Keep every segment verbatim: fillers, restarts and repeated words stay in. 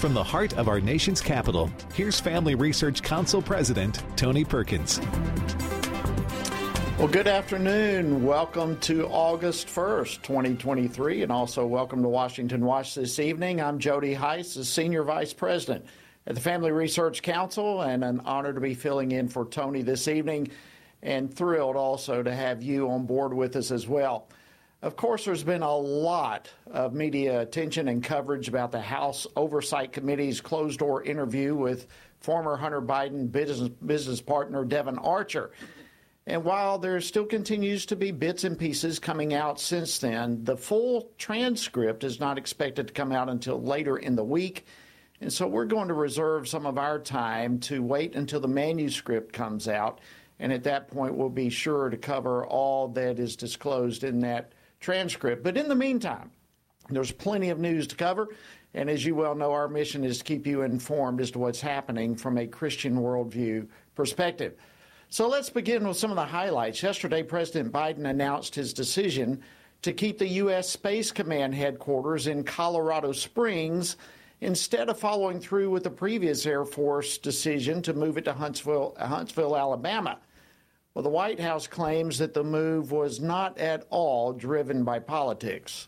From the heart of our nation's capital, here's Family Research Council President Tony Perkins. Well, good afternoon. Welcome to August first, twenty twenty-three, and also welcome to Washington Watch this evening. I'm Jody Heiss, the Senior Vice President at the Family Research Council, and an honor to be filling in for Tony this evening, and thrilled also to have you on board with us as well. Of course, there's been a lot of media attention and coverage about the House Oversight Committee's closed-door interview with former Hunter Biden business, business partner Devin Archer. And while there still continues to be bits and pieces coming out since then, the full transcript is not expected to come out until later in the week. And so we're going to reserve some of our time to wait until the manuscript comes out. And at that point, we'll be sure to cover all that is disclosed in that transcript. But in the meantime, there's plenty of news to cover, and as you well know, our mission is to keep you informed as to what's happening from a Christian worldview perspective. So let's begin with some of the highlights. Yesterday, President Biden announced his decision to keep the U S. Space Command headquarters in Colorado Springs instead of following through with the previous Air Force decision to move it to Huntsville, Huntsville, Alabama. Well, the White House claims that the move was not at all driven by politics.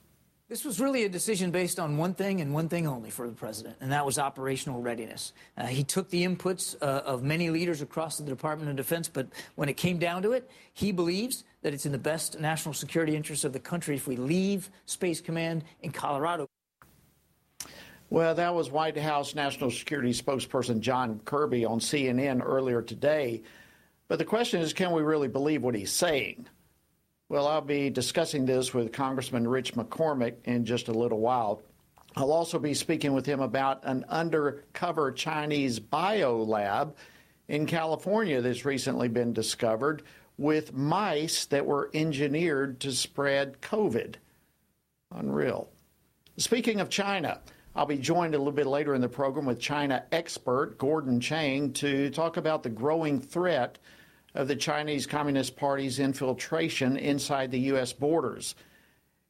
This was really a decision based on one thing and one thing only for the president, and that was operational readiness. Uh, he took the inputs uh, of many leaders across the Department of Defense, but when it came down to it, he believes that it's in the best national security interests of the country if we leave Space Command in Colorado. Well, that was White House National Security spokesperson John Kirby on C N N earlier today. But the question is, can we really believe what he's saying? Well, I'll be discussing this with Congressman Rich McCormick in just a little while. I'll also be speaking with him about an undercover Chinese biolab in California that's recently been discovered with mice that were engineered to spread COVID. Unreal. Speaking of China, I'll be joined a little bit later in the program with China expert Gordon Chang to talk about the growing threat of the Chinese Communist Party's infiltration inside the U S borders.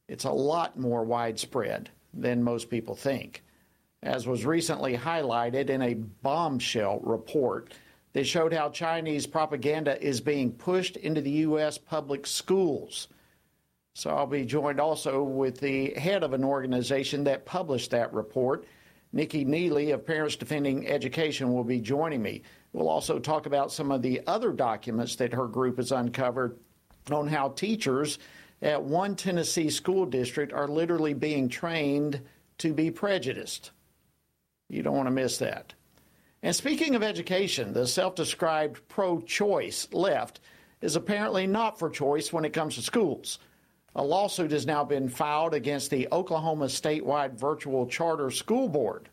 It's a lot more widespread than most people think, as was recently highlighted in a bombshell report that showed how Chinese propaganda is being pushed into the U S public schools. So I'll be joined also with the head of an organization that published that report. Nicki Neely of Parents Defending Education will be joining me. We'll also talk about some of the other documents that her group has uncovered on how teachers at one Tennessee school district are literally being trained to be prejudiced. You don't want to miss that. And speaking of education, the self-described pro-choice left is apparently not for choice when it comes to schools. A lawsuit has now been filed against the Oklahoma Statewide Virtual Charter School Board.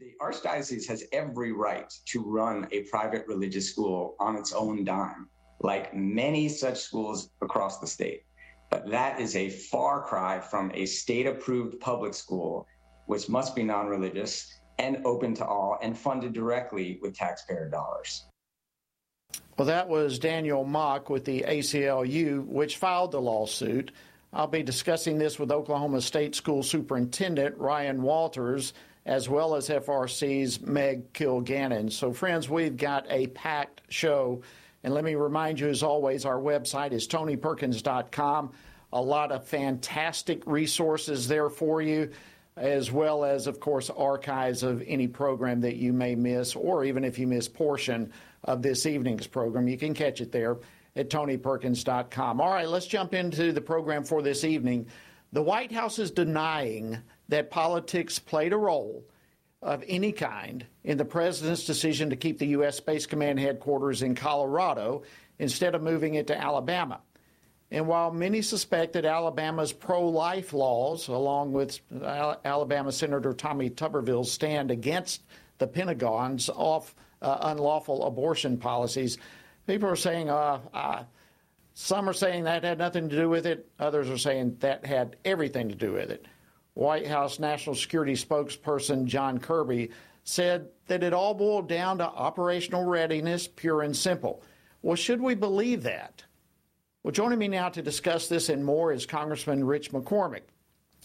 The Archdiocese has every right to run a private religious school on its own dime, like many such schools across the state. But that is a far cry from a state-approved public school, which must be non-religious and open to all and funded directly with taxpayer dollars. Well, that was Daniel Mock with the A C L U, which filed the lawsuit. I'll be discussing this with Oklahoma State School Superintendent Ryan Walters, as well as F R C's Meg Kilgannon. So, friends, we've got a packed show. And let me remind you, as always, our website is Tony Perkins dot com. A lot of fantastic resources there for you, as well as, of course, archives of any program that you may miss, or even if you miss portion of this evening's program. You can catch it there at Tony Perkins dot com. All right, let's jump into the program for this evening. The White House is denying that politics played a role of any kind in the president's decision to keep the U S. Space Command headquarters in Colorado instead of moving it to Alabama. And while many suspect that Alabama's pro-life laws, along with Alabama Senator Tommy Tuberville's stand against the Pentagon's off, uh, unlawful abortion policies, people are saying, uh, uh, some are saying that had nothing to do with it. Others are saying that had everything to do with it. White House National Security spokesperson John Kirby said that it all boiled down to operational readiness, pure and simple. Well, should we believe that? Well, joining me now to discuss this and more is Congressman Rich McCormick.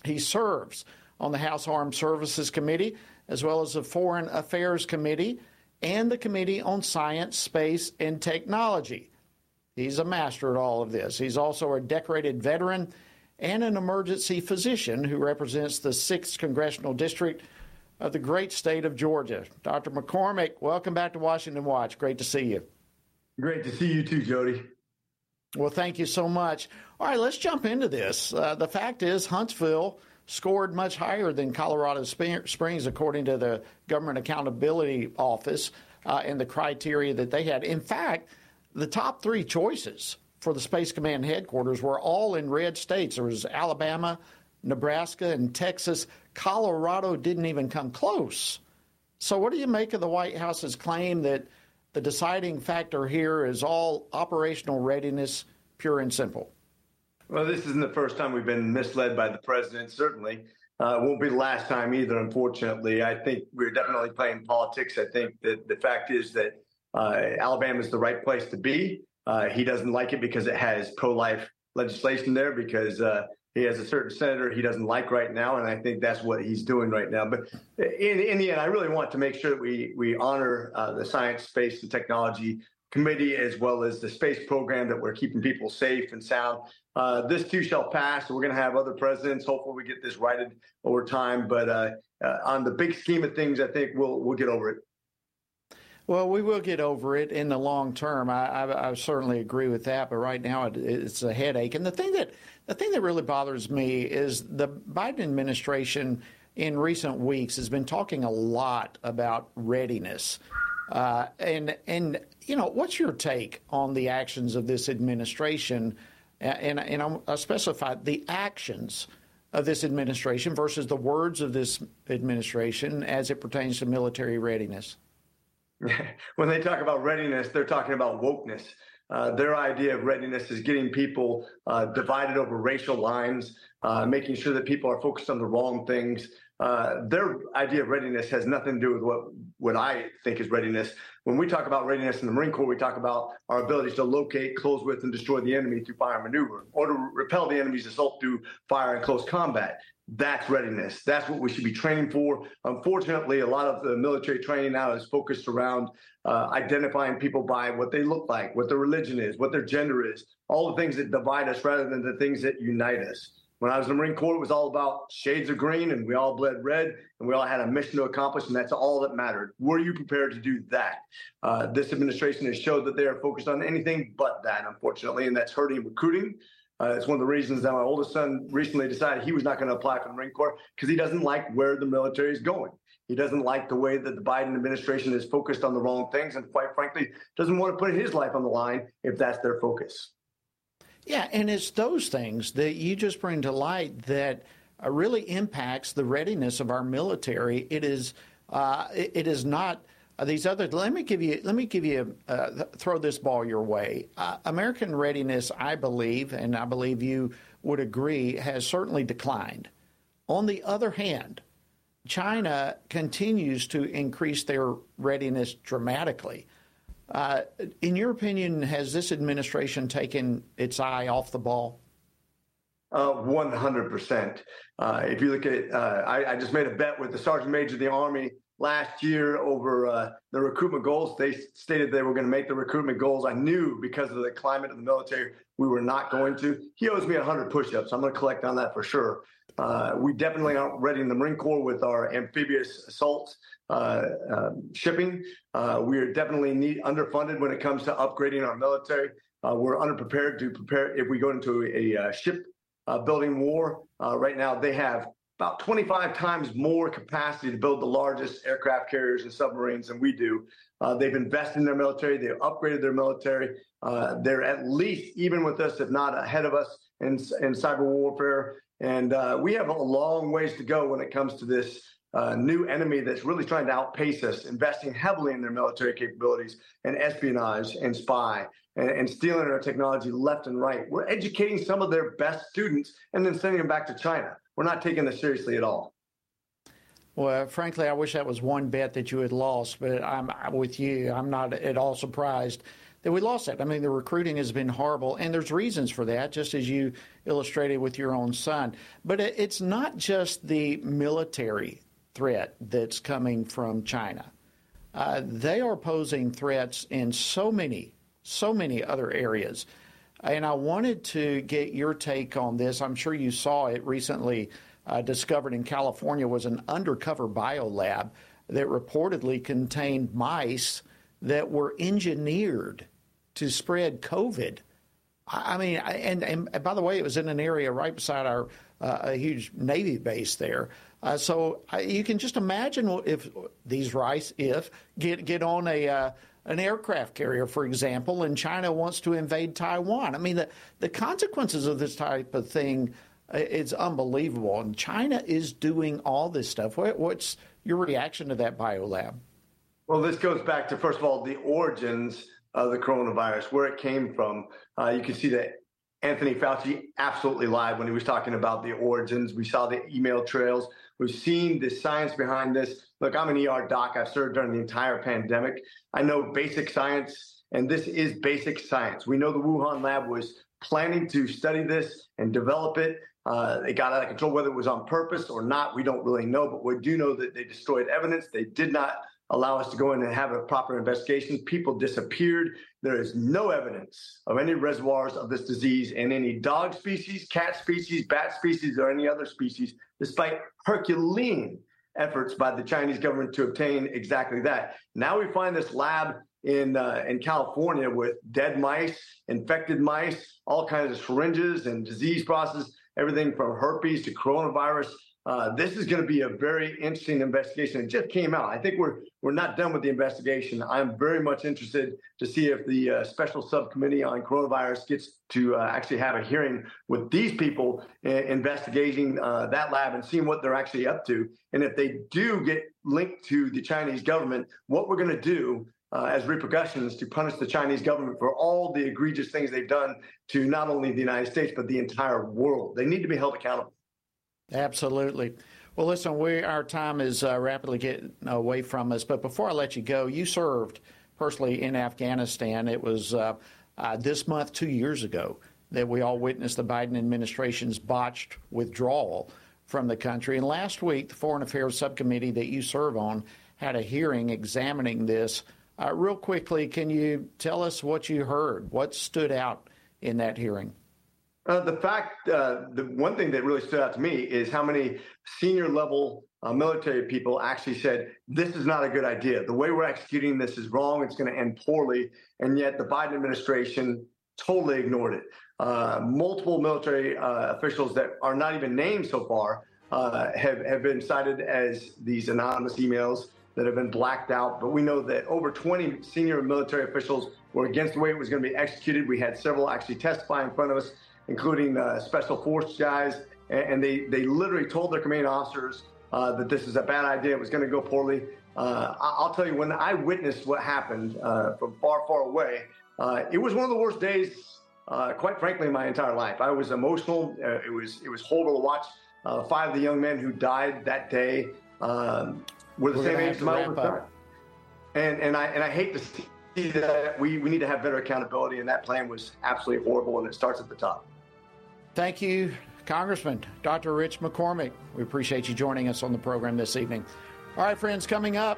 He serves on the House Armed Services Committee, as well as the Foreign Affairs Committee and the Committee on Science, Space, and Technology. He's a master at all of this. He's also a decorated veteran and an emergency physician who represents the sixth Congressional District of the great state of Georgia. Doctor McCormick, welcome back to Washington Watch. Great to see you. Great to see you too, Jody. Well, thank you so much. All right, let's jump into this. Uh, the fact is Huntsville scored much higher than Colorado Springs, according to the Government Accountability Office uh, and the criteria that they had. In fact, the top three choices for the Space Command headquarters were all in red states. There was Alabama, Nebraska, and Texas. Colorado didn't even come close. So what do you make of the White House's claim that the deciding factor here is all operational readiness, pure and simple? Well, this isn't the first time we've been misled by the president, certainly. Uh, it won't be the last time either, unfortunately. I think we're definitely playing politics. I think that the fact is that uh, Alabama is the right place to be. Uh, he doesn't like it because it has pro-life legislation there, because uh, he has a certain senator he doesn't like right now, and I think that's what he's doing right now. But in, in the end, I really want to make sure that we, we honor uh, the Science, Space, and Technology Committee, as well as the space program, that we're keeping people safe and sound. Uh, this too shall pass. We're going to have other presidents. Hopefully we get this righted over time. But uh, uh, on the big scheme of things, I think we'll we'll get over it. Well, we will get over it in the long term. I, I, I certainly agree with that. But right now it, it's a headache. And the thing that the thing that really bothers me is the Biden administration in recent weeks has been talking a lot about readiness. Uh, and, and you know, what's your take on the actions of this administration? And, and I'll, I'll specify the actions of this administration versus the words of this administration as it pertains to military readiness. When they talk about readiness, they're talking about wokeness. Uh, their idea of readiness is getting people uh, divided over racial lines, uh, making sure that people are focused on the wrong things. Uh, their idea of readiness has nothing to do with what, what I think is readiness. When we talk about readiness in the Marine Corps, we talk about our ability to locate, close with, and destroy the enemy through fire and maneuver, or to repel the enemy's assault through fire and close combat. That's readiness. That's what we should be training for. Unfortunately, a lot of the military training now is focused around uh, identifying people by what they look like, what their religion is, what their gender is, all the things that divide us rather than the things that unite us. When I was in the Marine Corps, it was all about shades of green, and we all bled red, and we all had a mission to accomplish, and that's all that mattered. Were you prepared to do that? Uh, this administration has showed that they are focused on anything but that, unfortunately, and that's hurting recruiting. Uh, it's one of the reasons that my oldest son recently decided he was not going to apply for the Marine Corps, because he doesn't like where the military is going. He doesn't like the way that the Biden administration is focused on the wrong things, and quite frankly, doesn't want to put his life on the line if that's their focus. Yeah, and it's those things that you just bring to light that really impacts the readiness of our military. It is, uh, it is not uh, these other. Let me give you. Let me give you. Uh, throw this ball your way. Uh, American readiness, I believe, and I believe you would agree, has certainly declined. On the other hand, China continues to increase their readiness dramatically. Uh, in your opinion, has this administration taken its eye off the ball? Uh, one hundred percent. Uh, if you look at, uh, I, I just made a bet with the Sergeant Major of the Army last year over uh, the recruitment goals. They stated they were going to make the recruitment goals. I knew because of the climate of the military, we were not going to. He owes me one hundred push-ups. I'm going to collect on that for sure. Uh, we definitely aren't ready in the Marine Corps with our amphibious assault uh, uh, shipping. Uh, we are definitely need, underfunded when it comes to upgrading our military. Uh, we're underprepared to prepare if we go into a, a ship uh, building war. Uh, right now, they have about twenty-five times more capacity to build the largest aircraft carriers and submarines than we do. Uh, they've invested in their military. They've upgraded their military. Uh, they're at least even with us, if not ahead of us, in, in cyber warfare. And uh, we have a long ways to go when it comes to this uh, new enemy that's really trying to outpace us, investing heavily in their military capabilities and espionage and spy and, and stealing our technology left and right. We're educating some of their best students and then sending them back to China. We're not taking this seriously at all. Well, frankly, I wish that was one bet that you had lost, but I'm with you. I'm not at all surprised that we lost that. I mean, the recruiting has been horrible, and there's reasons for that, just as you illustrated with your own son. But it's not just the military threat that's coming from China. Uh, they are posing threats in so many, so many other areas. And I wanted to get your take on this. I'm sure you saw it recently. Uh, discovered in California was an undercover biolab that reportedly contained mice that were engineered to spread COVID. I mean, and, and by the way, it was in an area right beside our uh, a huge Navy base there. Uh, so uh, you can just imagine if these rice, if get get on a uh, an aircraft carrier, for example, and China wants to invade Taiwan. I mean, the, the consequences of this type of thing, it's unbelievable. And China is doing all this stuff. What, what's your reaction to that biolab? Well, this goes back to, first of all, the origins of the coronavirus, where it came from. Uh, you can see that Anthony Fauci absolutely lied when he was talking about the origins. We saw the email trails. We've seen the science behind this. Look, I'm an E R doc. I've served during the entire pandemic. I know basic science, and this is basic science. We know the Wuhan lab was planning to study this and develop it. Uh, they got out of control, whether it was on purpose or not. We don't really know, but we do know that they destroyed evidence. They did not allow us to go in and have a proper investigation. People disappeared. There is no evidence of any reservoirs of this disease in any dog species, cat species, bat species, or any other species, despite Herculean efforts by the Chinese government to obtain exactly that. Now we find this lab in uh, in California with dead mice, infected mice, all kinds of syringes and disease process, everything from herpes to coronavirus. Uh, this is going to be a very interesting investigation. It just came out. I think we're we're not done with the investigation. I'm very much interested to see if the uh, special subcommittee on coronavirus gets to uh, actually have a hearing with these people uh, investigating uh, that lab and seeing what they're actually up to. And if they do get linked to the Chinese government, what we're going to do Uh, as repercussions to punish the Chinese government for all the egregious things they've done to not only the United States, but the entire world. They need to be held accountable. Absolutely. Well, listen, we, our time is uh, rapidly getting away from us. But before I let you go, you served personally in Afghanistan. It was uh, uh, this month, two years ago, that we all witnessed the Biden administration's botched withdrawal from the country. And last week, the Foreign Affairs Subcommittee that you serve on had a hearing examining this. Uh, real quickly, can you tell us what you heard? What stood out in that hearing? Uh, the fact, uh, the one thing that really stood out to me is how many senior level uh, military people actually said, this is not a good idea. The way we're executing this is wrong. It's going to end poorly. And yet the Biden administration totally ignored it. Uh, multiple military uh, officials that are not even named so far uh, have, have been cited as these anonymous emails that have been blacked out. But we know that over twenty senior military officials were against the way it was going to be executed. We had several actually testify in front of us, including uh, special force guys. And they, they literally told their commanding officers uh, that this is a bad idea. It was going to go poorly. Uh, I'll tell you, when I witnessed what happened uh, from far, far away, uh, it was one of the worst days, uh, quite frankly, in my entire life. I was emotional. Uh, it was it was horrible to watch. Uh, five of the young men who died that day um, We're the We're same age as my own son. And, and, I, and I hate to see that. We, we need to have better accountability, and that plan was absolutely horrible, and it starts at the top. Thank you, Congressman Doctor Rich McCormick. We appreciate you joining us on the program this evening. All right, friends, coming up,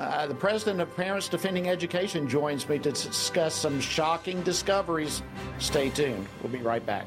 uh, the president of Parents Defending Education joins me to discuss some shocking discoveries. Stay tuned. We'll be right back.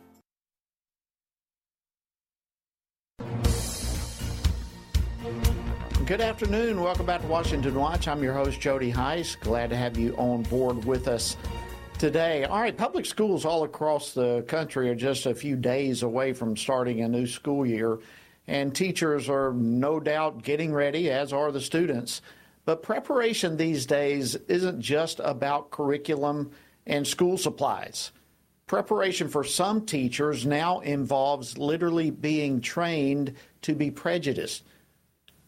Good afternoon. Welcome back to Washington Watch. I'm your host, Jody Heiss. Glad to have you on board with us today. All right, public schools all across the country are just a few days away from starting a new school year, and teachers are no doubt getting ready, as are the students. But preparation these days isn't just about curriculum and school supplies. Preparation for some teachers now involves literally being trained to be prejudiced.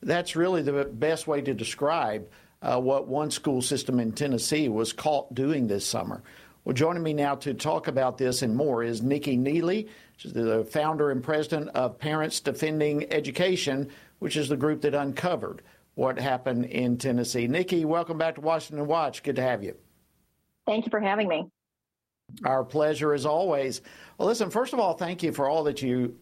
That's really the best way to describe uh, what one school system in Tennessee was caught doing this summer. Well, joining me now to talk about this and more is Nicki Neily. She's the founder and president of Parents Defending Education, which is the group that uncovered what happened in Tennessee. Nicki, welcome back to Washington Watch. Good to have you. Thank you for having me. Our pleasure as always. Well, listen, first of all, thank you for all that you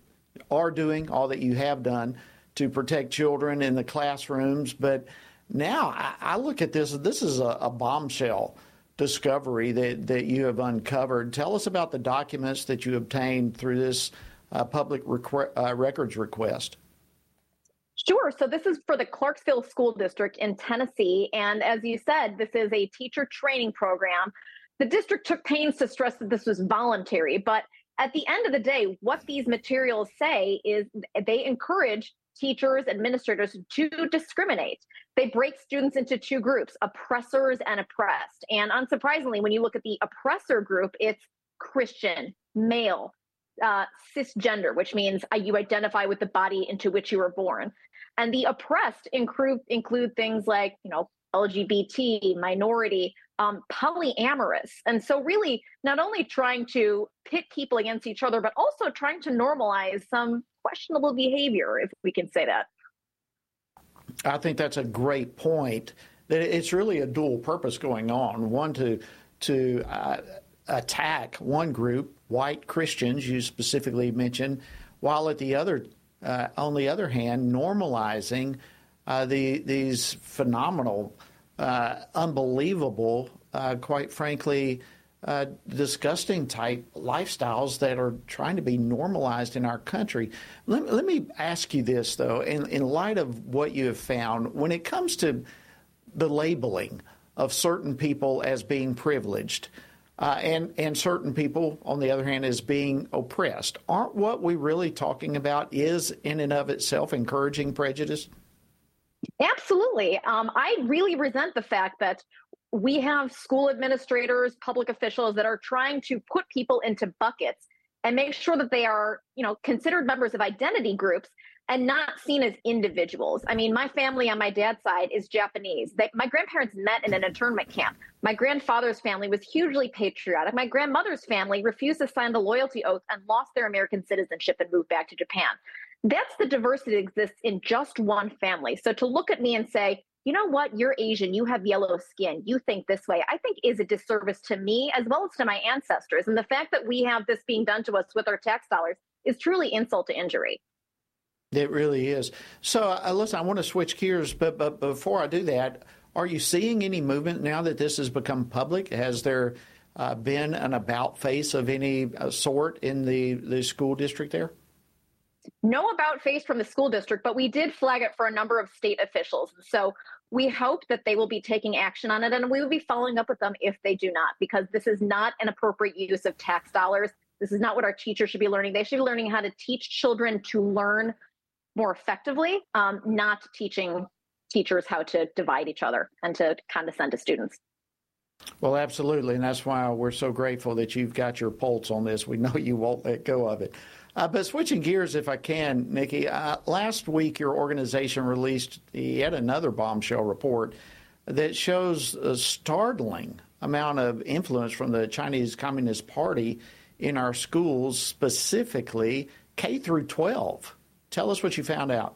are doing, all that you have done to protect children in the classrooms. But now I, I look at this, this is a, a bombshell discovery that, that you have uncovered. Tell us about the documents that you obtained through this uh, public requ- uh, records request. Sure. So this is for the Clarksville School District in Tennessee. And as you said, this is a teacher training program. The district took pains to stress that this was voluntary. But at the end of the day, what these materials say is they encourage teachers, administrators to discriminate. They break students into two groups, oppressors and oppressed. And unsurprisingly, when you look at the oppressor group, it's Christian, male, uh, cisgender, which means uh, you identify with the body into which you were born. And the oppressed include, include things like, you know, L G B T, minority, um, polyamorous. And so really not only trying to pit people against each other, but also trying to normalize some questionable behavior, if we can say that. I think that's a great point, that it's really a dual purpose going on. One, to to uh, attack one group, white Christians, you specifically mentioned, while at the other, uh, on the other hand, normalizing uh, the these phenomenal, uh, unbelievable, uh, quite frankly, Uh, disgusting type lifestyles that are trying to be normalized in our country. Let, let me ask you this, though, in, in light of what you have found, when it comes to the labeling of certain people as being privileged, uh, and, and certain people, on the other hand, is being oppressed. Aren't what we really talking about is, in and of itself, encouraging prejudice? Absolutely. Um, I really resent the fact that we have school administrators, public officials that are trying to put people into buckets and make sure that they are, you know, considered members of identity groups and not seen as individuals. I mean, my family on my dad's side is Japanese. They, my grandparents met in an internment camp. My grandfather's family was hugely patriotic. My grandmother's family refused to sign the loyalty oath and lost their American citizenship and moved back to Japan. That's the diversity that exists in just one family. So to look at me and say, you know what, you're Asian, you have yellow skin, you think this way, I think is a disservice to me as well as to my ancestors. And the fact that we have this being done to us with our tax dollars is truly insult to injury. It really is. So, uh, listen, I want to switch gears, but, but before I do that, are you seeing any movement now that this has become public? Has there uh, been an about face of any uh, sort in the, the school district there? No about face from the school district, but we did flag it for a number of state officials. So we hope that they will be taking action on it, and we will be following up with them if they do not, because this is not an appropriate use of tax dollars. This is not what our teachers should be learning. They should be learning how to teach children to learn more effectively, um, not teaching teachers how to divide each other and to condescend to students. Well, absolutely. And that's why we're so grateful that you've got your pulse on this. We know you won't let go of it. Uh, but switching gears, if I can, Nicki, uh, last week your organization released yet another bombshell report that shows a startling amount of influence from the Chinese Communist Party in our schools, specifically K through twelve. Tell us what you found out.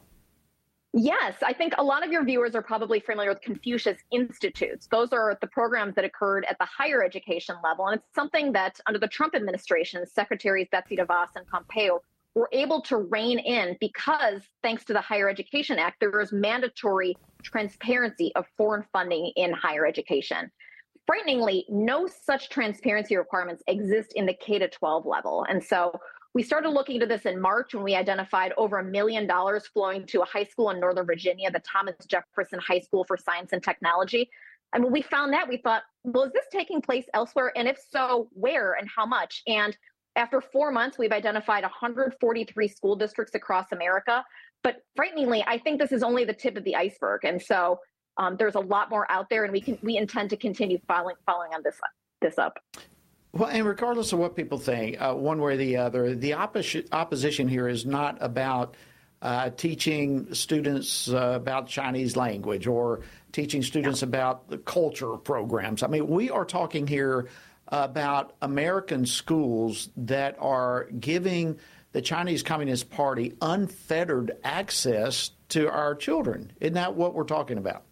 Yes, I think a lot of your viewers are probably familiar with Confucius Institutes. Those are the programs that occurred at the higher education level. And it's something that under the Trump administration, Secretaries Betsy DeVos and Pompeo were able to rein in because, thanks to the Higher Education Act, there is mandatory transparency of foreign funding in higher education. Frighteningly, no such transparency requirements exist in the K through twelve level. And so we started looking into this in March when we identified over a million dollars flowing to a high school in Northern Virginia, the Thomas Jefferson High School for Science and Technology. And when we found that, we thought, well, is this taking place elsewhere? And if so, where and how much? And after four months, we've identified one hundred forty-three school districts across America. But frighteningly, I think this is only the tip of the iceberg. And so um, there's a lot more out there, and we can we intend to continue following following on this this up. Well, and regardless of what people think, uh, one way or the other, the opposi- opposition here is not about uh, teaching students uh, about Chinese language or teaching students no. about the culture programs. I mean, we are talking here about American schools that are giving the Chinese Communist Party unfettered access to our children. Isn't that what we're talking about?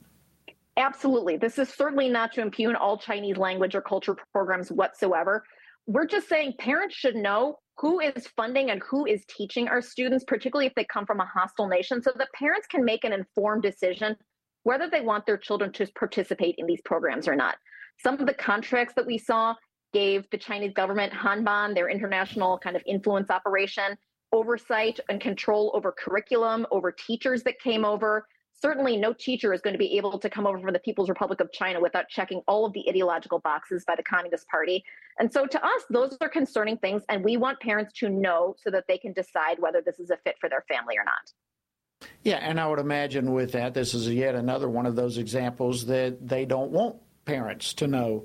Absolutely. This is certainly not to impugn all Chinese language or culture programs whatsoever. We're just saying parents should know who is funding and who is teaching our students, particularly if they come from a hostile nation, so that parents can make an informed decision whether they want their children to participate in these programs or not. Some of the contracts that we saw gave the Chinese government Hanban, their international kind of influence operation, oversight and control over curriculum, over teachers that came over. Certainly no teacher is going to be able to come over from the People's Republic of China without checking all of the ideological boxes by the Communist Party. And so to us, those are concerning things, and we want parents to know so that they can decide whether this is a fit for their family or not. Yeah, and I would imagine with that, this is yet another one of those examples that they don't want parents to know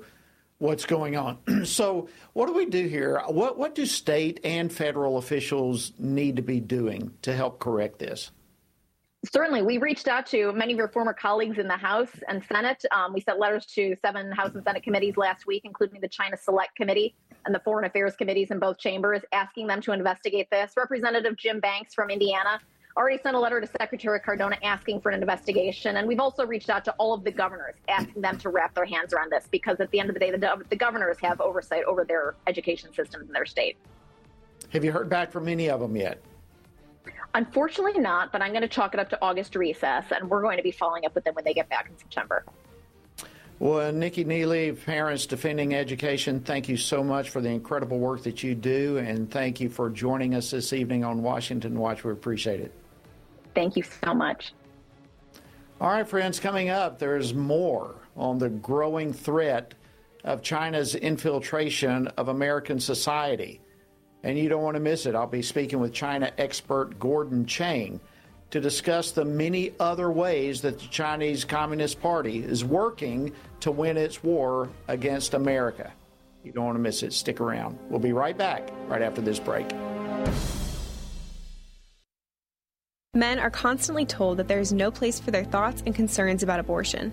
what's going on. So what do we do here? What, what do state and federal officials need to be doing to help correct this? Certainly. We reached out to many of your former colleagues in the House and Senate. Um, we sent letters to seven House and Senate committees last week, including the China Select Committee and the Foreign Affairs Committees in both chambers, asking them to investigate this. Representative Jim Banks from Indiana already sent a letter to Secretary Cardona asking for an investigation. And we've also reached out to all of the governors, asking them to wrap their hands around this, because at the end of the day, the, the governors have oversight over their education systems in their state. Have you heard back from any of them yet? Unfortunately not, but I'm going to chalk it up to August recess, and we're going to be following up with them when they get back in September. Well, Nicki Neily, Parents Defending Education, thank you so much for the incredible work that you do, and thank you for joining us this evening on Washington Watch. We appreciate it. Thank you so much. All right, friends, coming up, there's more on the growing threat of China's infiltration of American society. And you don't want to miss it. I'll be speaking with China expert Gordon Chang to discuss the many other ways that the Chinese Communist Party is working to win its war against America. You don't want to miss it. Stick around. We'll be right back right after this break. Men are constantly told that there is no place for their thoughts and concerns about abortion.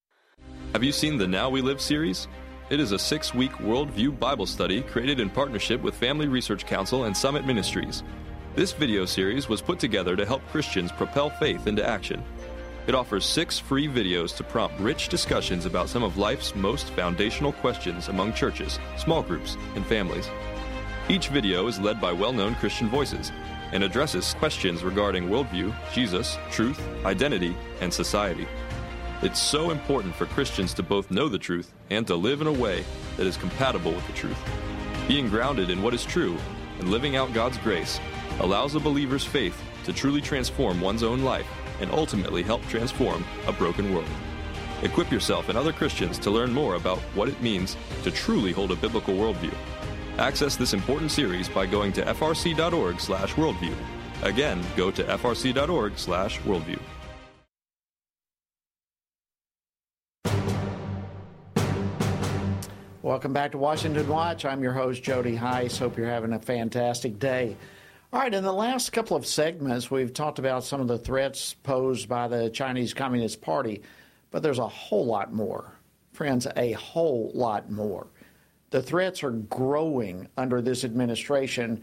Have you seen the Now We Live series? It is a six-week worldview Bible study created in partnership with Family Research Council and Summit Ministries. This video series was put together to help Christians propel faith into action. It offers six free videos to prompt rich discussions about some of life's most foundational questions among churches, small groups, and families. Each video is led by well-known Christian voices and addresses questions regarding worldview, Jesus, truth, identity, and society. It's so important for Christians to both know the truth and to live in a way that is compatible with the truth. Being grounded in what is true and living out God's grace allows a believer's faith to truly transform one's own life and ultimately help transform a broken world. Equip yourself and other Christians to learn more about what it means to truly hold a biblical worldview. Access this important series by going to F R C dot org slash worldview. Again, go to F R C dot org slash worldview. Welcome back to Washington Watch. I'm your host, Jody Heiss. Hope you're having a fantastic day. All right, in the last couple of segments, we've talked about some of the threats posed by the Chinese Communist Party, but there's a whole lot more. Friends, a whole lot more. The threats are growing under this administration,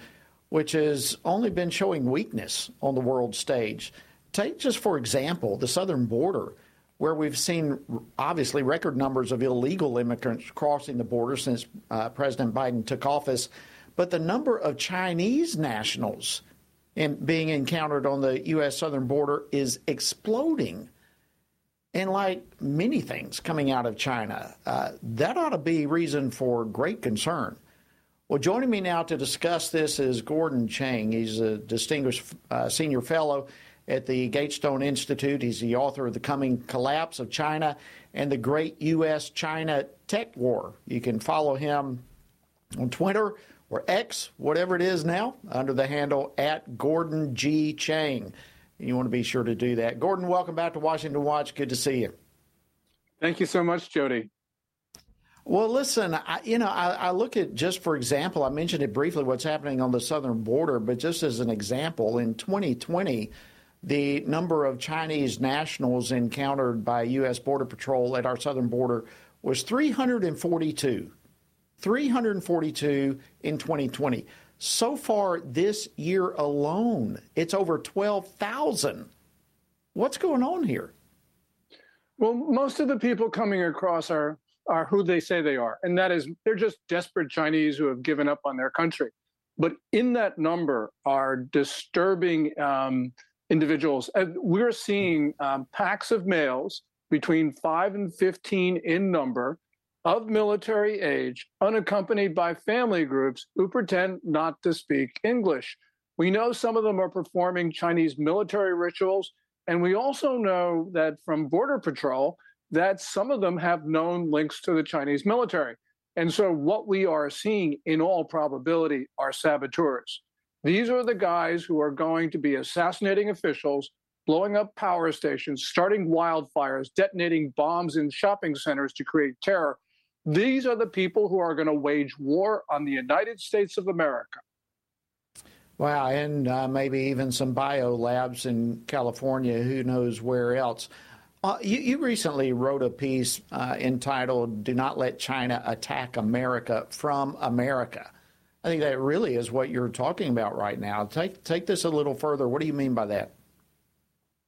which has only been showing weakness on the world stage. Take just, for example, the southern border, where we've seen, obviously, record numbers of illegal immigrants crossing the border since uh, President Biden took office. But the number of Chinese nationals in, being encountered on the U S southern border is exploding. And like many things coming out of China, uh, that ought to be reason for great concern. Well, joining me now to discuss this is Gordon Chang. He's a distinguished uh, senior fellow at the Gatestone Institute. He's the author of The Coming Collapse of China and the Great U S China Tech War. You can follow him on Twitter or X, whatever it is now, under the handle at Gordon G. Chang. You want to be sure to do that. Gordon, welcome back to Washington Watch. Good to see you. Thank you so much, Jody. Well, listen, I, you know, I, I look at just, for example, I mentioned it briefly, what's happening on the southern border, but just as an example, in twenty twenty, the number of Chinese nationals encountered by U S. Border Patrol at our southern border was three hundred forty-two. three hundred forty-two in twenty twenty. So far this year alone, it's over twelve thousand. What's going on here? Well, most of the people coming across are, are who they say they are, and that is they're just desperate Chinese who have given up on their country. But in that number are disturbing um, individuals. We're seeing um, packs of males between five and fifteen in number of military age, unaccompanied by family groups who pretend not to speak English. We know some of them are performing Chinese military rituals, and we also know that from Border Patrol that some of them have known links to the Chinese military. And so what we are seeing in all probability are saboteurs. These are the guys who are going to be assassinating officials, blowing up power stations, starting wildfires, detonating bombs in shopping centers to create terror. These are the people who are going to wage war on the United States of America. Wow, and uh, maybe even some bio labs in California, who knows where else. Uh, you, you recently wrote a piece uh, entitled, "Do Not Let China Attack America from America." I think that really is what you're talking about right now. Take, take this a little further. What do you mean by that?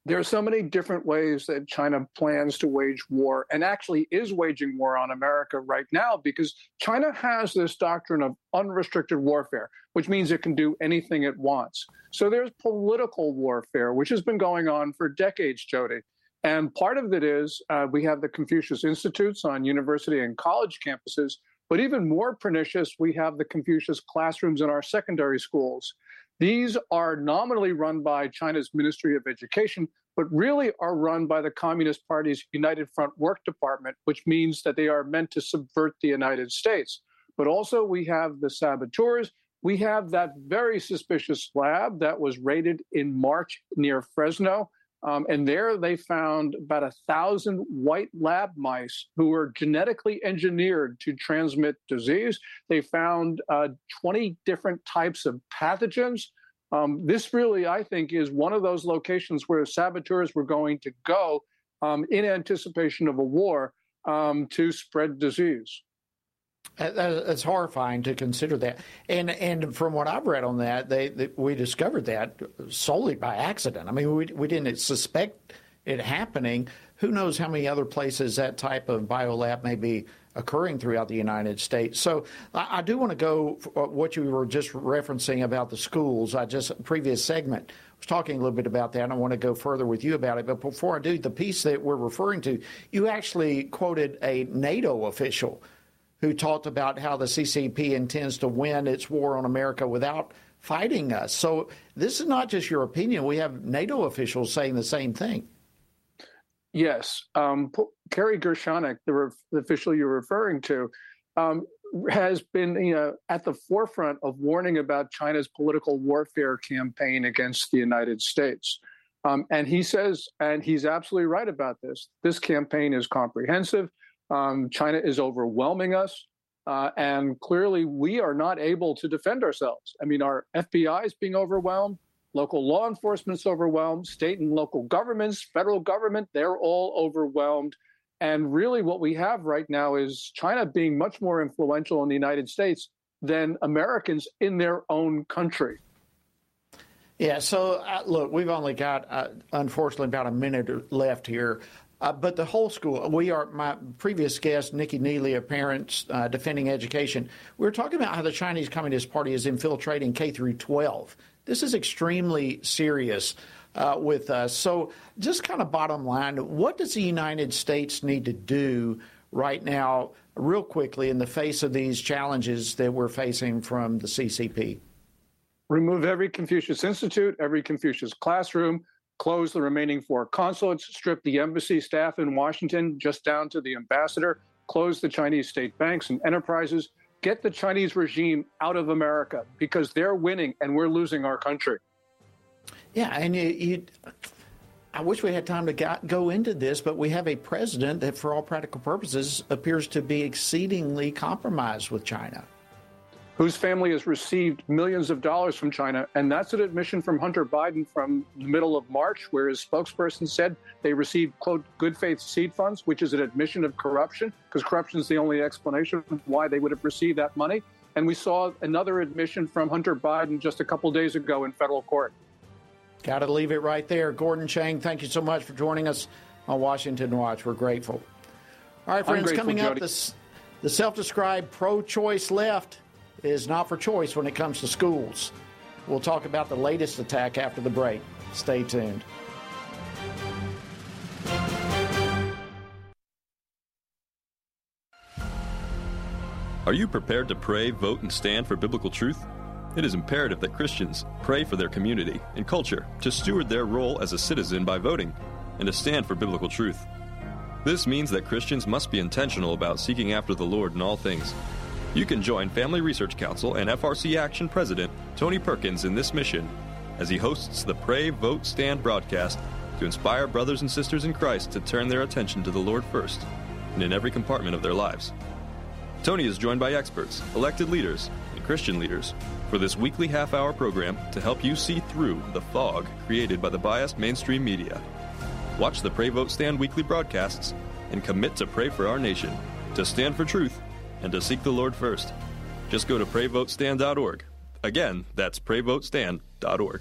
There are so many different ways that China plans to wage war, and actually is waging war on America right now, because China has this doctrine of unrestricted warfare, which means it can do anything it wants. So there's political warfare, which has been going on for decades, Jody. And part of it is uh, we have the Confucius Institutes on university and college campuses, but even more pernicious, we have the Confucius classrooms in our secondary schools. These are nominally run by China's Ministry of Education, but really are run by the Communist Party's United Front Work Department, which means that they are meant to subvert the United States. But also we have the saboteurs. We have that very suspicious lab that was raided in March near Fresno. Um, and there they found about a thousand white lab mice who were genetically engineered to transmit disease. They found uh, twenty different types of pathogens. Um, this really, I think, is one of those locations where saboteurs were going to go um, in anticipation of a war um, to spread disease. It's horrifying to consider that. And and from what I've read on that, they, they we discovered that solely by accident. I mean, we we didn't suspect it happening. Who knows how many other places that type of biolab may be occurring throughout the United States. So I, I do want to go what you were just referencing about the schools. I just, previous segment, was talking a little bit about that. And I want to go further with you about it. But before I do, the piece that we're referring to, you actually quoted a NATO official who talked about how the C C P intends to win its war on America without fighting us. So this is not just your opinion. We have NATO officials saying the same thing. Yes. Um, Kerry Gershonek, the, re- the official you're referring to, um, has been you know, at the forefront of warning about China's political warfare campaign against the United States. Um, and he says, and he's absolutely right about this, this campaign is comprehensive. Um, China is overwhelming us, uh, and clearly we are not able to defend ourselves. I mean, our F B I is being overwhelmed, local law enforcement's overwhelmed, state and local governments, federal government, they're all overwhelmed. And really what we have right now is China being much more influential in the United States than Americans in their own country. Yeah, so uh, look, we've only got, uh, unfortunately, about a minute left here. Uh, but the whole school, we are, my previous guest, Nicki Neily of Parents uh, Defending Education, we were talking about how the Chinese Communist Party is infiltrating K through twelve. This is extremely serious uh, with us. So just kind of bottom line, what does the United States need to do right now, real quickly, in the face of these challenges that we're facing from the C C P? Remove every Confucius Institute, every Confucius classroom. Close the remaining four consulates, strip the embassy staff in Washington just down to the ambassador, close the Chinese state banks and enterprises, get the Chinese regime out of America, because they're winning and we're losing our country. Yeah, and you, you, I wish we had time to go into this, but we have a president that, for all practical purposes, appears to be exceedingly compromised with China, whose family has received millions of dollars from China. And that's an admission from Hunter Biden from the middle of March, where his spokesperson said they received, quote, good faith seed funds, which is an admission of corruption, because corruption is the only explanation why they would have received that money. And we saw another admission from Hunter Biden just a couple days ago in federal court. Got to leave it right there. Gordon Chang, thank you so much for joining us on Washington Watch. We're grateful. All right, friends, grateful, coming Jody. Up, the, the self-described pro-choice left is not for choice when it comes to schools. We'll talk about the latest attack after the break. Stay tuned. Are you prepared to pray, vote, and stand for biblical truth? It is imperative that Christians pray for their community and culture, to steward their role as a citizen by voting, and to stand for biblical truth. This means that Christians must be intentional about seeking after the Lord in all things. You can join Family Research Council and F R C Action President Tony Perkins in this mission as he hosts the Pray, Vote, Stand broadcast to inspire brothers and sisters in Christ to turn their attention to the Lord first and in every compartment of their lives. Tony is joined by experts, elected leaders, and Christian leaders for this weekly half-hour program to help you see through the fog created by the biased mainstream media. Watch the Pray Vote Stand weekly broadcasts and commit to pray for our nation, to stand for truth, and to seek the Lord first. Just go to pray vote stand dot org. Again, that's pray vote stand dot org.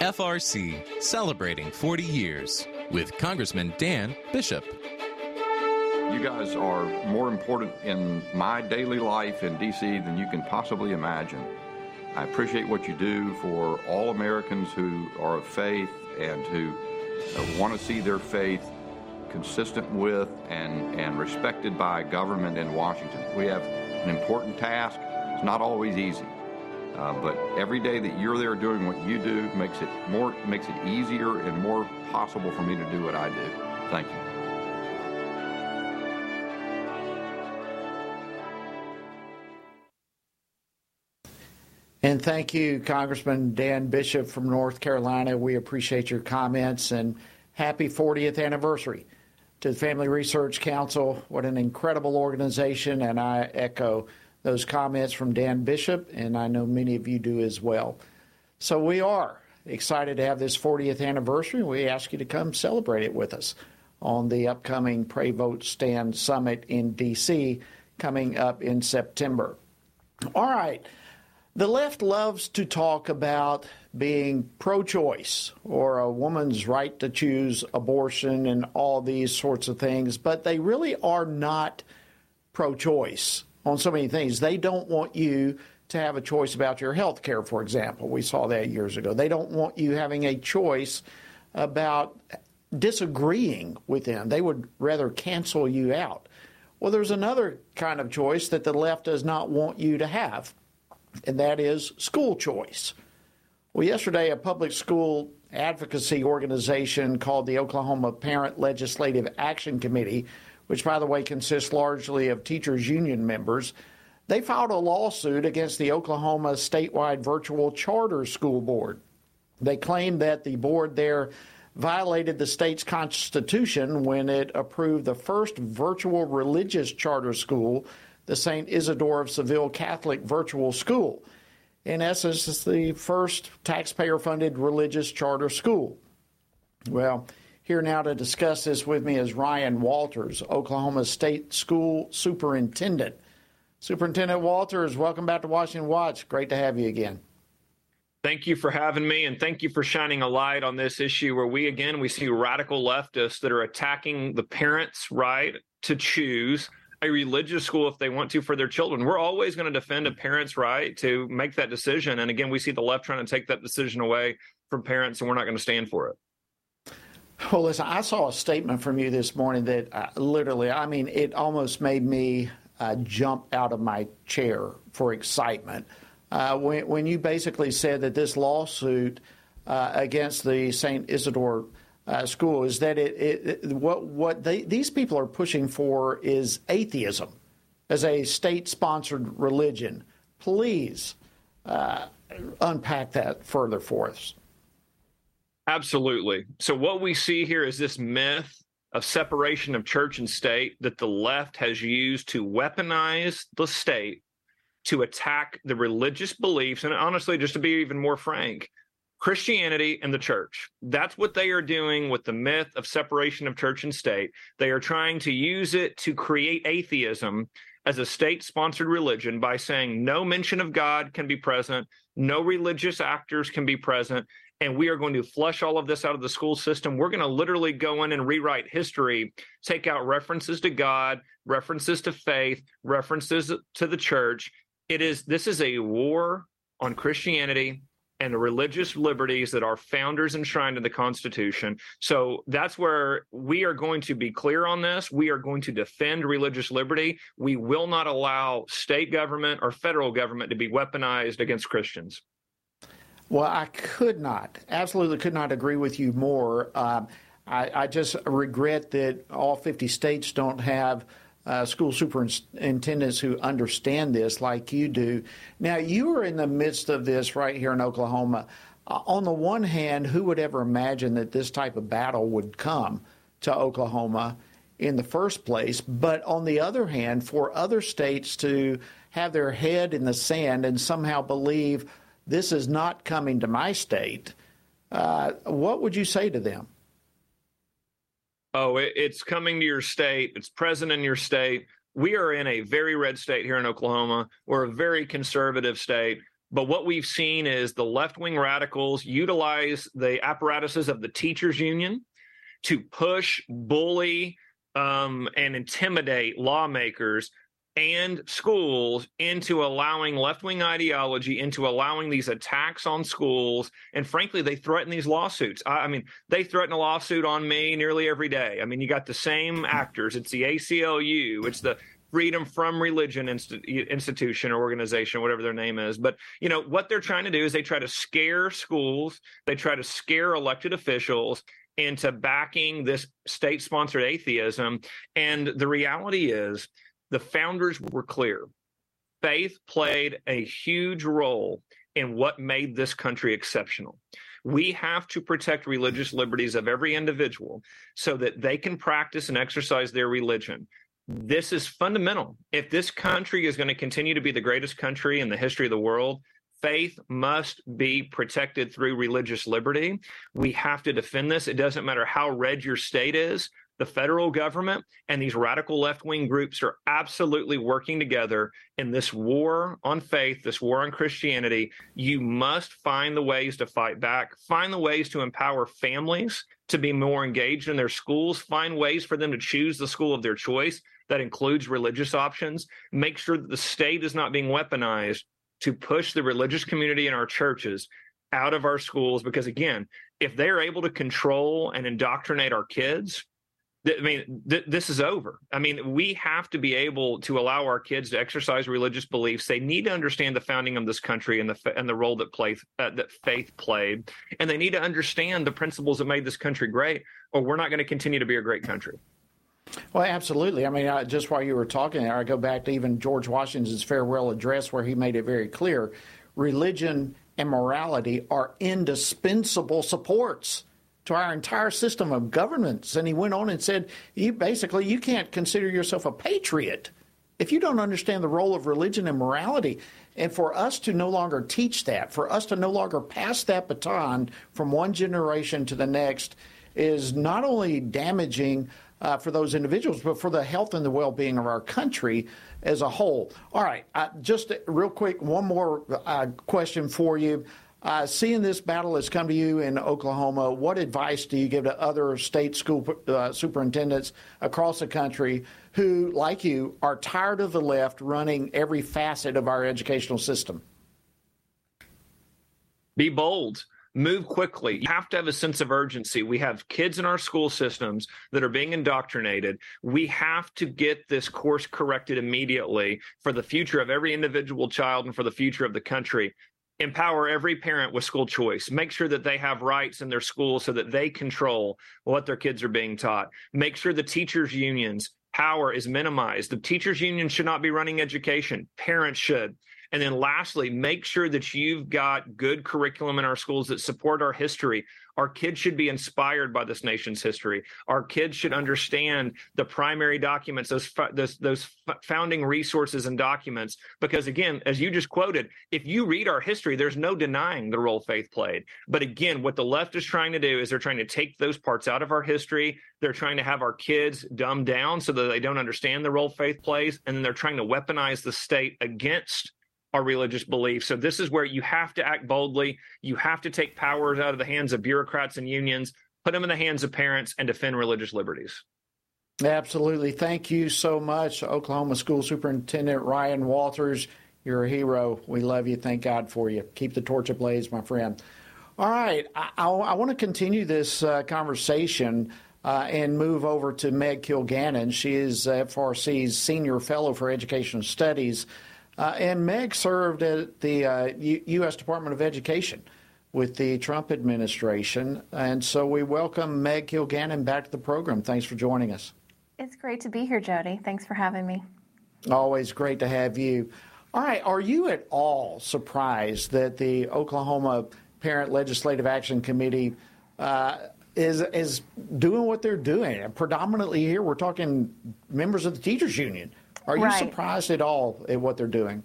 F R C, celebrating forty years, with Congressman Dan Bishop. You guys are more important in my daily life in D C than you can possibly imagine. I appreciate what you do for all Americans who are of faith and who want to see their faith consistent with and, and respected by government in Washington. We have an important task. It's not always easy. Uh, but every day that you're there doing what you do makes it more, makes it easier and more possible for me to do what I do. Thank you. And thank you, Congressman Dan Bishop from North Carolina. We appreciate your comments, and happy fortieth anniversary to the Family Research Council. What an incredible organization, and I echo those comments from Dan Bishop, and I know many of you do as well. So we are excited to have this fortieth anniversary. We ask you to come celebrate it with us on the upcoming Pray Vote Stand Summit in D C coming up in September. All right. The left loves to talk about being pro-choice or a woman's right to choose abortion and all these sorts of things, but they really are not pro-choice on so many things. They don't want you to have a choice about your health care, for example. We saw that years ago. They don't want you having a choice about disagreeing with them. They would rather cancel you out. Well, there's another kind of choice that the left does not want you to have, and that is school choice. Well, yesterday, a public school advocacy organization called the Oklahoma Parent Legislative Action Committee, which, by the way, consists largely of teachers' union members, they filed a lawsuit against the Oklahoma Statewide Virtual Charter School Board. They claimed that the board there violated the state's constitution when it approved the first virtual religious charter school, the Saint Isidore of Seville Catholic Virtual School. In essence, it's the first taxpayer-funded religious charter school. Well, here now to discuss this with me is Ryan Walters, Oklahoma State School Superintendent. Superintendent Walters, welcome back to Washington Watch. Great to have you again. Thank you for having me, and thank you for shining a light on this issue where we, again, we see radical leftists that are attacking the parents' right to choose a religious school if they want to for their children. We're always going to defend a parent's right to make that decision. And again, we see the left trying to take that decision away from parents, and we're not going to stand for it. Well, listen, I saw a statement from you this morning that uh, literally, I mean, it almost made me uh, jump out of my chair for excitement. Uh, when, when you basically said that this lawsuit uh, against the Saint Isidore uh, school is that it, it, it what what they, these people are pushing for is atheism as a state-sponsored religion. Please uh, unpack that further for us. Absolutely. So what we see here is this myth of separation of church and state that the left has used to weaponize the state to attack the religious beliefs. And honestly, just to be even more frank, Christianity and the church. That's what they are doing with the myth of separation of church and state. They are trying to use it to create atheism as a state-sponsored religion by saying no mention of God can be present, no religious actors can be present, and we are going to flush all of this out of the school system. We're going to literally go in and rewrite history, take out references to God, references to faith, references to the church. It is this is a war on Christianity and the religious liberties that our founders enshrined in the Constitution. So that's where we are going to be clear on this. We are going to defend religious liberty. We will not allow state government or federal government to be weaponized against Christians. Well, I could not, absolutely could not agree with you more. Um, I, I just regret that all fifty states don't have uh, school superintendents who understand this like you do. Now, you are in the midst of this right here in Oklahoma. Uh, on the one hand, who would ever imagine that this type of battle would come to Oklahoma in the first place? But on the other hand, for other states to have their head in the sand and somehow believe this is not coming to my state, uh, what would you say to them? Oh, it, it's coming to your state. It's present in your state. We are in a very red state here in Oklahoma. We're a very conservative state. But what we've seen is the left-wing radicals utilize the apparatuses of the teachers union to push, bully, um, and intimidate lawmakers and schools into allowing left-wing ideology, into allowing these attacks on schools. And frankly, they threaten these lawsuits. I, I mean, they threaten a lawsuit on me nearly every day. I mean, you got the same actors. It's the A C L U. It's the Freedom From Religion Inst- Institution or organization, whatever their name is. But, you know, what they're trying to do is they try to scare schools. They try to scare elected officials into backing this state-sponsored atheism. And the reality is, the founders were clear. Faith played a huge role in what made this country exceptional. We have to protect religious liberties of every individual so that they can practice and exercise their religion. This is fundamental. If this country is going to continue to be the greatest country in the history of the world, faith must be protected through religious liberty. We have to defend this. It doesn't matter how red your state is. The federal government and these radical left-wing groups are absolutely working together in this war on faith, this war on Christianity. You must find the ways to fight back, find the ways to empower families to be more engaged in their schools, find ways for them to choose the school of their choice. That includes religious options. Make sure that the state is not being weaponized to push the religious community in our churches out of our schools. Because again, if they're able to control and indoctrinate our kids, I mean, th- this is over. I mean, we have to be able to allow our kids to exercise religious beliefs. They need to understand the founding of this country and the fa- and the role that play- uh, that faith played, and they need to understand the principles that made this country great, or we're not going to continue to be a great country. Well, absolutely. I mean, I, just while you were talking there, I go back to even George Washington's farewell address where he made it very clear, religion and morality are indispensable supports to our entire system of governments. And he went on and said, you basically, you can't consider yourself a patriot if you don't understand the role of religion and morality. And for us to no longer teach that, for us to no longer pass that baton from one generation to the next is not only damaging uh, for those individuals, but for the health and the well-being of our country as a whole. All right, uh, just real quick, one more uh, question for you. Uh, seeing this battle has come to you in Oklahoma, what advice do you give to other state school uh, superintendents across the country who, like you, are tired of the left running every facet of our educational system? Be bold. Move quickly. You have to have a sense of urgency. We have kids in our school systems that are being indoctrinated. We have to get this course corrected immediately for the future of every individual child and for the future of the country. Empower every parent with school choice. Make sure that they have rights in their school so that they control what their kids are being taught. Make sure the teachers' unions' power is minimized. The teachers' union should not be running education. Parents should. And then lastly, make sure that you've got good curriculum in our schools that support our history. Our kids should be inspired by this nation's history. Our kids should understand the primary documents, those those, those founding resources and documents. Because again, as you just quoted, if you read our history, there's no denying the role faith played. But again, what the left is trying to do is they're trying to take those parts out of our history. They're trying to have our kids dumbed down so that they don't understand the role faith plays. And then they're trying to weaponize the state against our religious beliefs. So this is where you have to act boldly. You have to take powers out of the hands of bureaucrats and unions, put them in the hands of parents, and defend religious liberties. Absolutely. Thank you so much, Oklahoma School Superintendent Ryan Walters. You're a hero. We love you. Thank God for you. Keep the torch ablaze, my friend. All right. I, I, I want to continue this uh, conversation uh, and move over to Meg Kilgannon. She is F R C's Senior Fellow for Educational Studies. Uh, and Meg served at the uh, U- U.S. Department of Education with the Trump administration. And so we welcome Meg Kilgannon back to the program. Thanks for joining us. It's great to be here, Jody. Thanks for having me. Always great to have you. All right. Are you at all surprised that the Oklahoma Parent Legislative Action Committee uh, is, is doing what they're doing? Predominantly here, we're talking members of the teachers union. Are you right. surprised at all at what they're doing?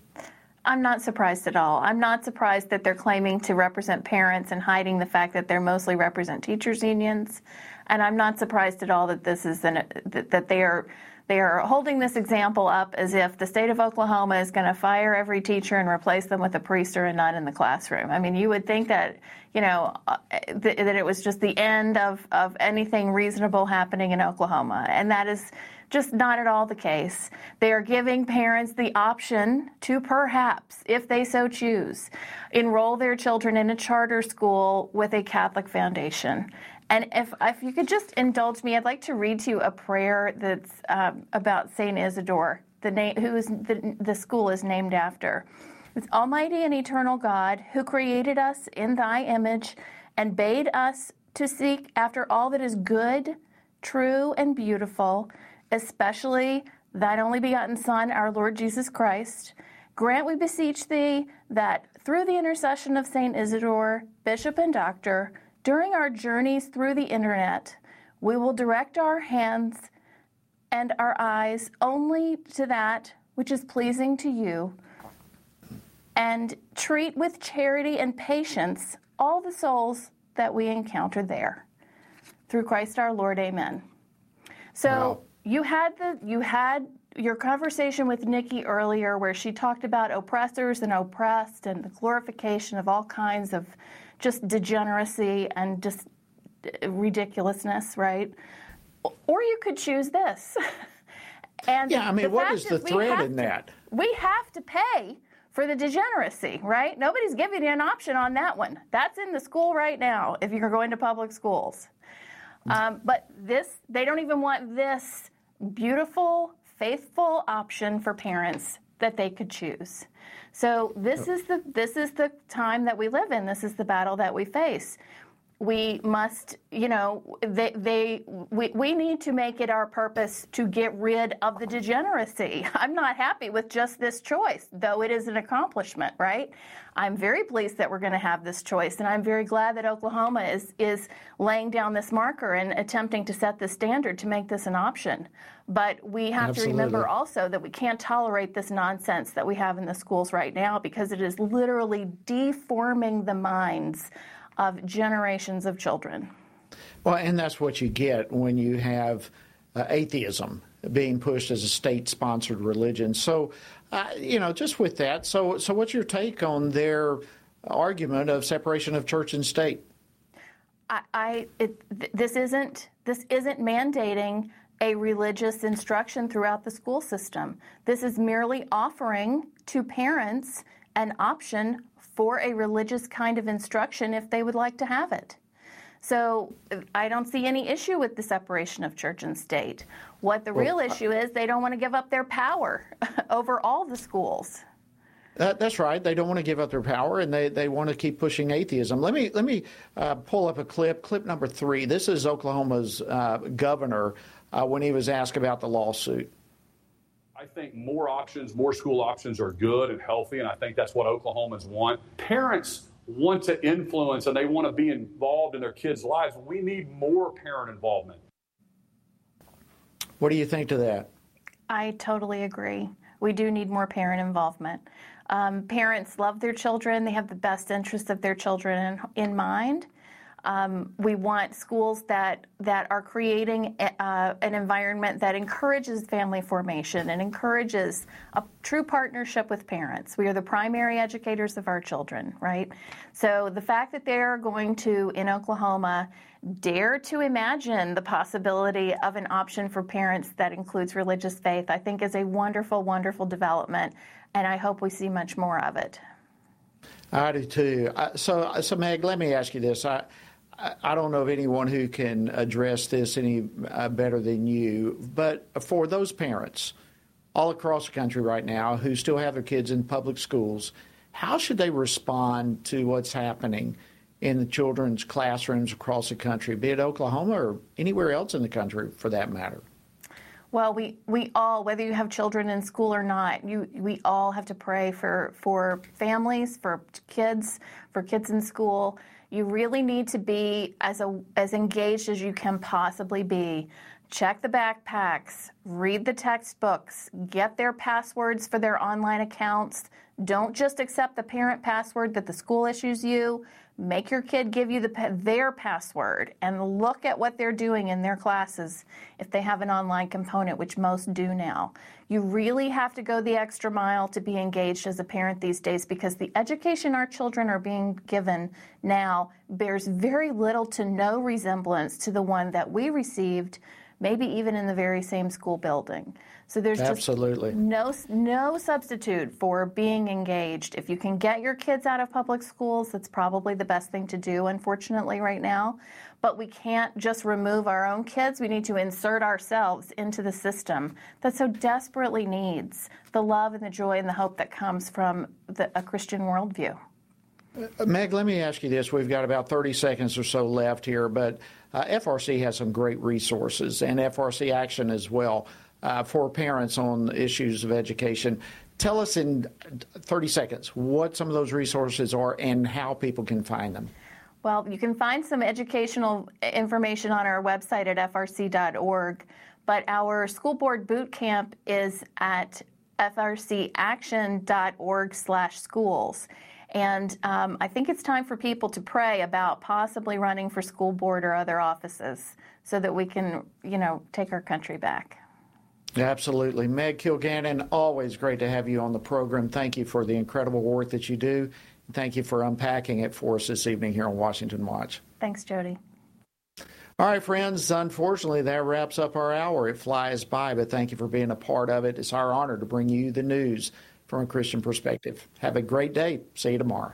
I'm not surprised at all. I'm not surprised that they're claiming to represent parents and hiding the fact that they mostly represent teachers' unions. And I'm not surprised at all that this is an, that, that they are they are holding this example up as if the state of Oklahoma is going to fire every teacher and replace them with a priest or a nun in the classroom. I mean, you would think that, you know, th- that it was just the end of, of anything reasonable happening in Oklahoma. And that is just not at all the case. They are giving parents the option to perhaps, if they so choose, enroll their children in a charter school with a Catholic foundation. And if, if you could just indulge me, I'd like to read to you a prayer that's um, about Saint Isidore, the name, who is the, the school is named after. It's Almighty and Eternal God, who created us in thy image and bade us to seek after all that is good, true, and beautiful, especially thine only begotten Son, our Lord Jesus Christ, grant we beseech thee that through the intercession of Saint Isidore, Bishop and Doctor, during our journeys through the internet, we will direct our hands and our eyes only to that which is pleasing to you, and treat with charity and patience all the souls that we encounter there. Through Christ our Lord, amen. So. Wow. You had the you had your conversation with Nicki earlier where she talked about oppressors and oppressed and the glorification of all kinds of just degeneracy and just ridiculousness, right? Or you could choose this. And yeah, I mean, what is the thread in that? We have to pay for the degeneracy, right? Nobody's giving you an option on that one. That's in the school right now if you're going to public schools. Um, but this, they don't even want this beautiful, faithful option for parents that they could choose. So this is the this is the time that we live in. This is the battle that we face. We must, you know, they they we we need to make it our purpose to get rid of the degeneracy. I'm not happy with just this choice, though it is an accomplishment, right? I'm very pleased that we're going to have this choice, and I'm very glad that Oklahoma is is laying down this marker and attempting to set the standard to make this an option. But we have Absolutely. to remember also that we can't tolerate this nonsense that we have in the schools right now, because it is literally deforming the minds of generations of children. Well, and that's what you get when you have uh, atheism being pushed as a state-sponsored religion. So, uh, you know, just with that, so so what's your take on their argument of separation of church and state? I, I it, th- this isn't this isn't mandating a religious instruction throughout the school system. This is merely offering to parents an option for a religious kind of instruction if they would like to have it. So I don't see any issue with the separation of church and state. What the well, real issue is, they don't want to give up their power over all the schools. That, that's right. They don't want to give up their power, and they, they want to keep pushing atheism. Let me let me uh, pull up a clip, clip number three. This is Oklahoma's uh, governor uh, when he was asked about the lawsuit. I think more options, more school options are good and healthy, and I think that's what Oklahomans want. Parents want to influence, and they want to be involved in their kids' lives. We need more parent involvement. What do you think to that? I totally agree. We do need more parent involvement. Um, parents love their children. They have the best interests of their children in, in mind. Um, we want schools that that are creating uh, an environment that encourages family formation and encourages a true partnership with parents. We are the primary educators of our children, right? So the fact that they are going to, in Oklahoma, dare to imagine the possibility of an option for parents that includes religious faith, I think is a wonderful, wonderful development, and I hope we see much more of it. I do too. Uh, so, so Meg, let me ask you this. I, I don't know of anyone who can address this any uh, better than you, but for those parents all across the country right now who still have their kids in public schools, how should they respond to what's happening in the children's classrooms across the country, be it Oklahoma or anywhere else in the country for that matter? Well, we, we all, whether you have children in school or not, you we all have to pray for, for families, for kids, for kids in school. You really need to be as a, as engaged as you can possibly be. Check the backpacks, read the textbooks, get their passwords for their online accounts. Don't just accept the parent password that the school issues you. Make your kid give you the, their password and look at what they're doing in their classes if they have an online component, which most do now. You really have to go the extra mile to be engaged as a parent these days, because the education our children are being given now bears very little to no resemblance to the one that we received, maybe even in the very same school building. So there's Absolutely. just no, no substitute for being engaged. If you can get your kids out of public schools, that's probably the best thing to do, unfortunately, right now. But we can't just remove our own kids. We need to insert ourselves into the system that so desperately needs the love and the joy and the hope that comes from the, a Christian worldview. Uh, Meg, let me ask you this. We've got about thirty seconds or so left here, but uh, F R C has some great resources, and F R C Action as well, uh, for parents on issues of education. Tell us in thirty seconds what some of those resources are and how people can find them. Well, you can find some educational information on our website at F R C dot org, but our school board boot camp is at F R C action dot org slash schools. And um, I think it's time for people to pray about possibly running for school board or other offices so that we can, you know, take our country back. Absolutely. Meg Kilgannon, always great to have you on the program. Thank you for the incredible work that you do. Thank you for unpacking it for us this evening here on Washington Watch. Thanks, Jody. All right, friends, unfortunately, that wraps up our hour. It flies by, but thank you for being a part of it. It's our honor to bring you the news from a Christian perspective. Have a great day. See you tomorrow.